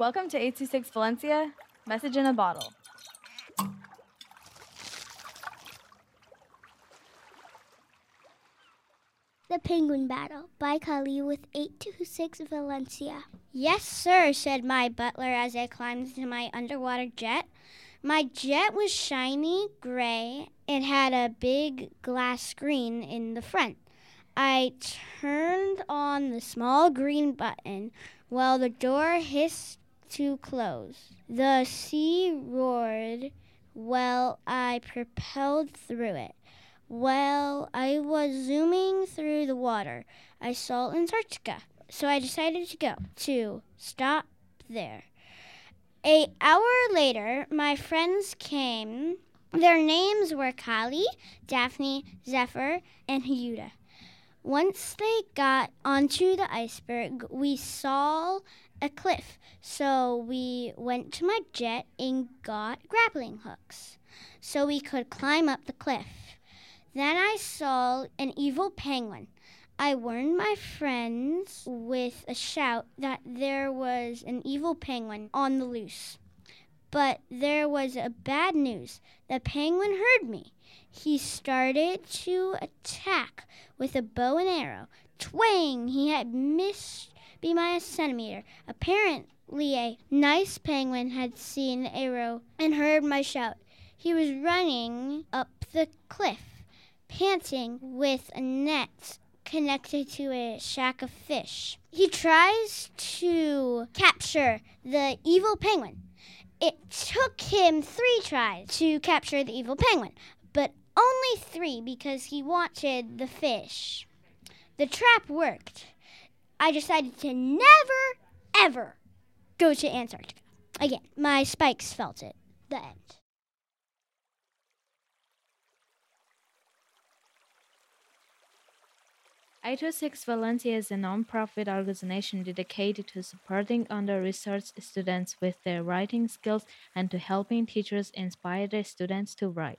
Welcome to 826 Valencia, Message in a Bottle. The Penguin Battle by Kali with 826 Valencia. Yes, sir, said my butler as I climbed into my underwater jet. My jet was shiny gray. It had a big glass screen in the front. I turned on the small green button while the door hissed to close. The sea roared while I propelled through it. While I was zooming through the water, I saw Antarctica, so I decided to go to stop there. An hour later, my friends came. Their names were Kali, Daphne, Zephyr, and Hyuda. Once they got onto the iceberg, we saw a cliff, so we went to my jet and got grappling hooks so we could climb up the cliff. Then I saw an evil penguin. I warned my friends with a shout that there was an evil penguin on the loose. But there was a bad news. The penguin heard me. He started to attack with a bow and arrow. Twang! He had missed me by a centimeter. Apparently, a nice penguin had seen the arrow and heard my shout. He was running up the cliff, panting with a net connected to a shack of fish. He tries to capture the evil penguin. It took him 3 tries to capture the evil penguin, but only 3 because he wanted the fish. The trap worked. I decided to never, ever go to Antarctica again. My spikes felt it. The end. I26 Valencia is a non-profit organization dedicated to supporting under-resourced students with their writing skills and to helping teachers inspire their students to write.